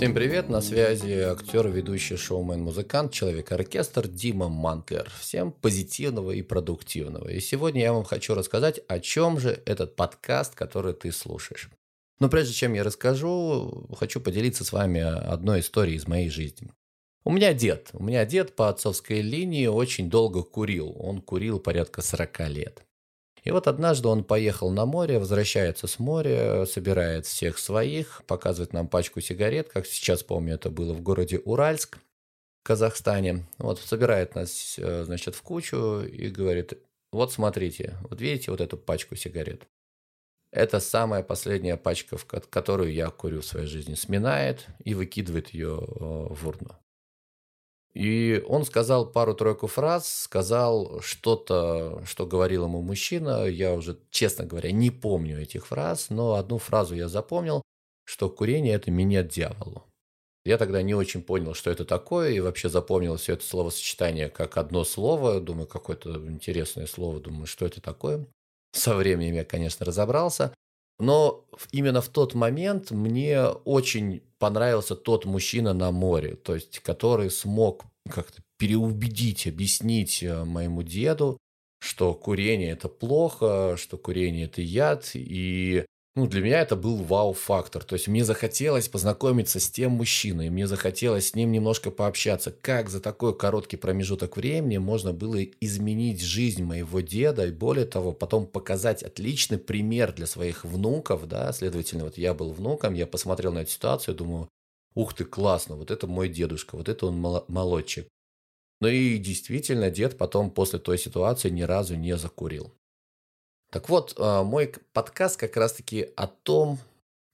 Всем привет, на связи актер, ведущий, шоумен-музыкант, человек-оркестр Дима Мантлер. Всем позитивного и продуктивного. И сегодня я вам хочу рассказать, о чем же этот подкаст, который ты слушаешь. Но прежде чем я расскажу, хочу поделиться с вами одной историей из моей жизни. У меня дед по отцовской линии очень долго курил. Он курил порядка 40 лет. И вот однажды он поехал на море, возвращается с моря, собирает всех своих, показывает нам пачку сигарет, как сейчас помню, это было в городе Уральск, в Казахстане. Вот собирает нас, значит, в кучу и говорит: вот смотрите, вот видите вот эту пачку сигарет? Это самая последняя пачка, которую я курю в своей жизни. Сминает и выкидывает ее в урну. И он сказал пару-тройку фраз, сказал что-то, что говорил ему мужчина. Я уже, честно говоря, не помню этих фраз, но одну фразу я запомнил, что курение – это минет дьяволу. Я тогда не очень понял, что это такое, и вообще запомнил все это словосочетание как одно слово. Думаю, какое-то интересное слово, думаю, что это такое. Со временем я, конечно, разобрался. Но именно в тот момент мне очень понравился тот мужчина на море, то есть который смог как-то переубедить, объяснить моему деду, что курение – это плохо, что курение – это яд. И для меня это был вау-фактор. То есть мне захотелось познакомиться с тем мужчиной, мне захотелось с ним немножко пообщаться. Как за такой короткий промежуток времени можно было изменить жизнь моего деда и, более того, потом показать отличный пример для своих внуков, да? Следовательно, вот я был внуком, я посмотрел на эту ситуацию, думаю: ух ты, классно, вот это мой дедушка, вот это он молодчик. Ну и действительно, дед потом после той ситуации ни разу не закурил. Так вот, мой подкаст как раз-таки о том,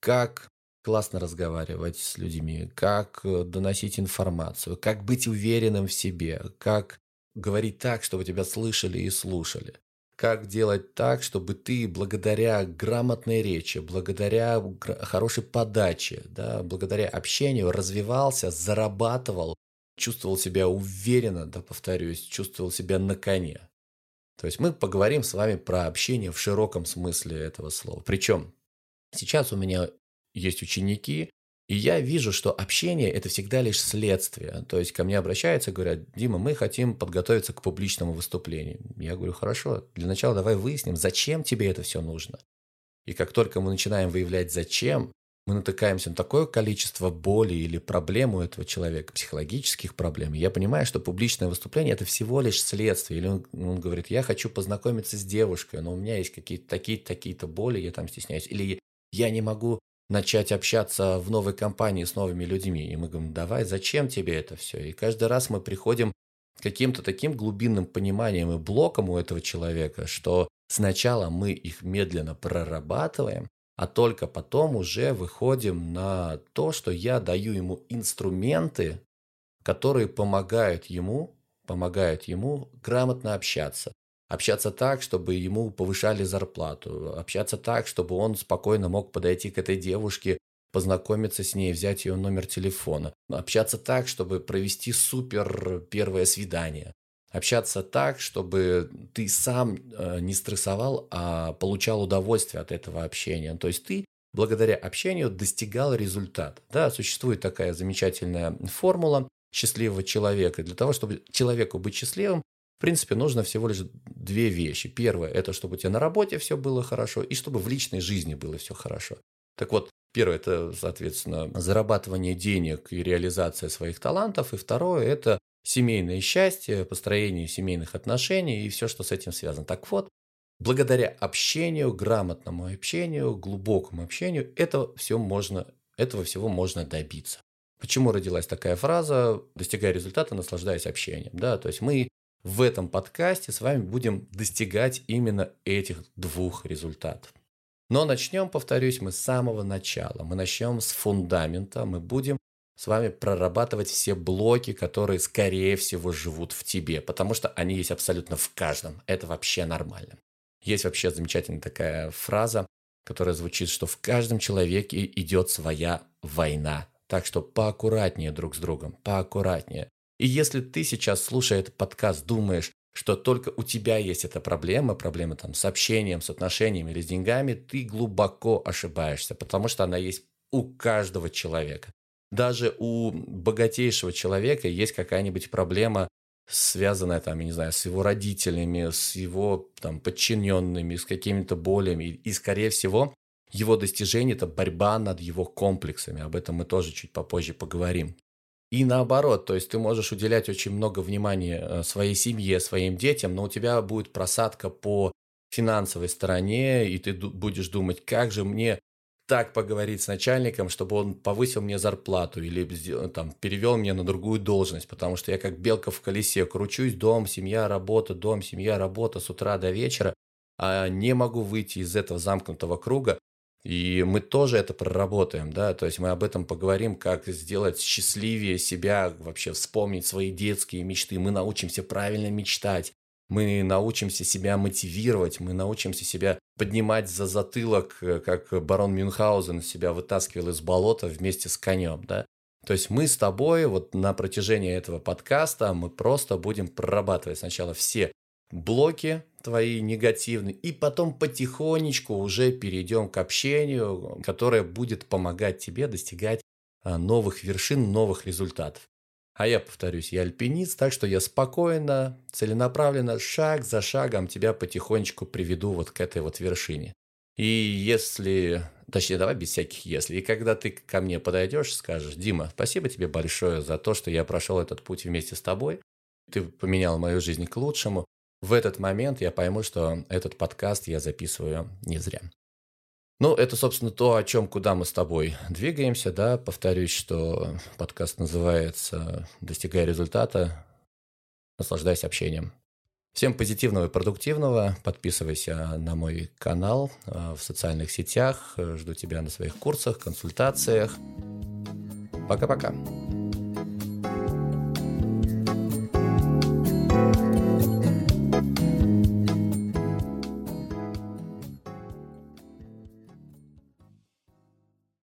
как классно разговаривать с людьми, как доносить информацию, как быть уверенным в себе, как говорить так, чтобы тебя слышали и слушали, как делать так, чтобы ты благодаря грамотной речи, благодаря хорошей подаче, да, благодаря общению развивался, зарабатывал, чувствовал себя уверенно, да, повторюсь, чувствовал себя на коне. То есть мы поговорим с вами про общение в широком смысле этого слова. Причем сейчас у меня есть ученики, и я вижу, что общение – это всегда лишь следствие. То есть ко мне обращаются и говорят: Дима, мы хотим подготовиться к публичному выступлению. Я говорю: хорошо, для начала давай выясним, зачем тебе это все нужно. И как только мы начинаем выявлять зачем, мы натыкаемся на такое количество боли или проблем у этого человека, психологических проблем. Я понимаю, что публичное выступление – это всего лишь следствие. Или он говорит: я хочу познакомиться с девушкой, но у меня есть какие-то такие-то боли, я там стесняюсь. Или я не могу начать общаться в новой компании с новыми людьми. И мы говорим: давай, зачем тебе это все? И каждый раз мы приходим к каким-то таким глубинным пониманием и блокам у этого человека, что сначала мы их медленно прорабатываем, а только потом уже выходим на то, что я даю ему инструменты, которые помогают ему грамотно общаться. Общаться так, чтобы ему повышали зарплату. Общаться так, чтобы он спокойно мог подойти к этой девушке, познакомиться с ней, взять ее номер телефона. Общаться так, чтобы провести супер первое свидание. Общаться так, чтобы ты сам не стрессовал, а получал удовольствие от этого общения. То есть ты благодаря общению достигал результат. Да, существует такая замечательная формула счастливого человека. Для того, чтобы человеку быть счастливым, в принципе, нужно всего лишь две вещи. Первое – это чтобы у тебя на работе все было хорошо и чтобы в личной жизни было все хорошо. Так вот, первое – это, соответственно, зарабатывание денег и реализация своих талантов. И второе – это семейное счастье, построение семейных отношений и все, что с этим связано. Так вот, благодаря общению, грамотному общению, глубокому общению, этого всего можно добиться. Почему родилась такая фраза «достигай результата, наслаждаясь общением»? Да, то есть мы в этом подкасте с вами будем достигать именно этих двух результатов. Но начнем, повторюсь, мы с самого начала. Мы начнем с фундамента, мы будем с вами прорабатывать все блоки, которые, скорее всего, живут в тебе, потому что они есть абсолютно в каждом. Это вообще нормально. Есть вообще замечательная такая фраза, которая звучит, что в каждом человеке идет своя война. Так что поаккуратнее друг с другом, поаккуратнее. И если ты сейчас, слушая этот подкаст, думаешь, что только у тебя есть эта проблема там, с общением, с отношениями или с деньгами, ты глубоко ошибаешься, потому что она есть у каждого человека. даже у богатейшего человека есть какая-нибудь проблема, связанная, там, я не знаю, с его родителями, с его там, подчиненными, с какими-то болями. И, скорее всего, его достижение – это борьба над его комплексами. Об этом мы тоже чуть попозже поговорим. И наоборот, то есть ты можешь уделять очень много внимания своей семье, своим детям, но у тебя будет просадка по финансовой стороне, и ты будешь думать, как же мне так поговорить с начальником, чтобы он повысил мне зарплату или там, перевел меня на другую должность, потому что я как белка в колесе кручусь, дом, семья, работа с утра до вечера, а не могу выйти из этого замкнутого круга. И мы тоже это проработаем, да, то есть мы об этом поговорим, как сделать счастливее себя, вообще вспомнить свои детские мечты, мы научимся правильно мечтать, мы научимся себя мотивировать, мы научимся себя поднимать за затылок, как барон Мюнхгаузен себя вытаскивал из болота вместе с конем, да. То есть мы с тобой вот на протяжении этого подкаста мы просто будем прорабатывать сначала все блоки твои негативные, и потом потихонечку уже перейдем к общению, которое будет помогать тебе достигать новых вершин, новых результатов. А я повторюсь, я альпинист, так что я спокойно, целенаправленно, шаг за шагом тебя потихонечку приведу вот к этой вот вершине. И если, точнее, давай без всяких если, и когда ты ко мне подойдешь, скажешь: Дима, спасибо тебе большое за то, что я прошел этот путь вместе с тобой, ты поменял мою жизнь к лучшему, в этот момент я пойму, что этот подкаст я записываю не зря. Ну, это, собственно, то, о чем, куда мы с тобой двигаемся, да. Повторюсь, что подкаст называется «Достигай результата, наслаждаясь общением». Всем позитивного и продуктивного. Подписывайся на мой канал в социальных сетях. Жду тебя на своих курсах, консультациях. Пока-пока.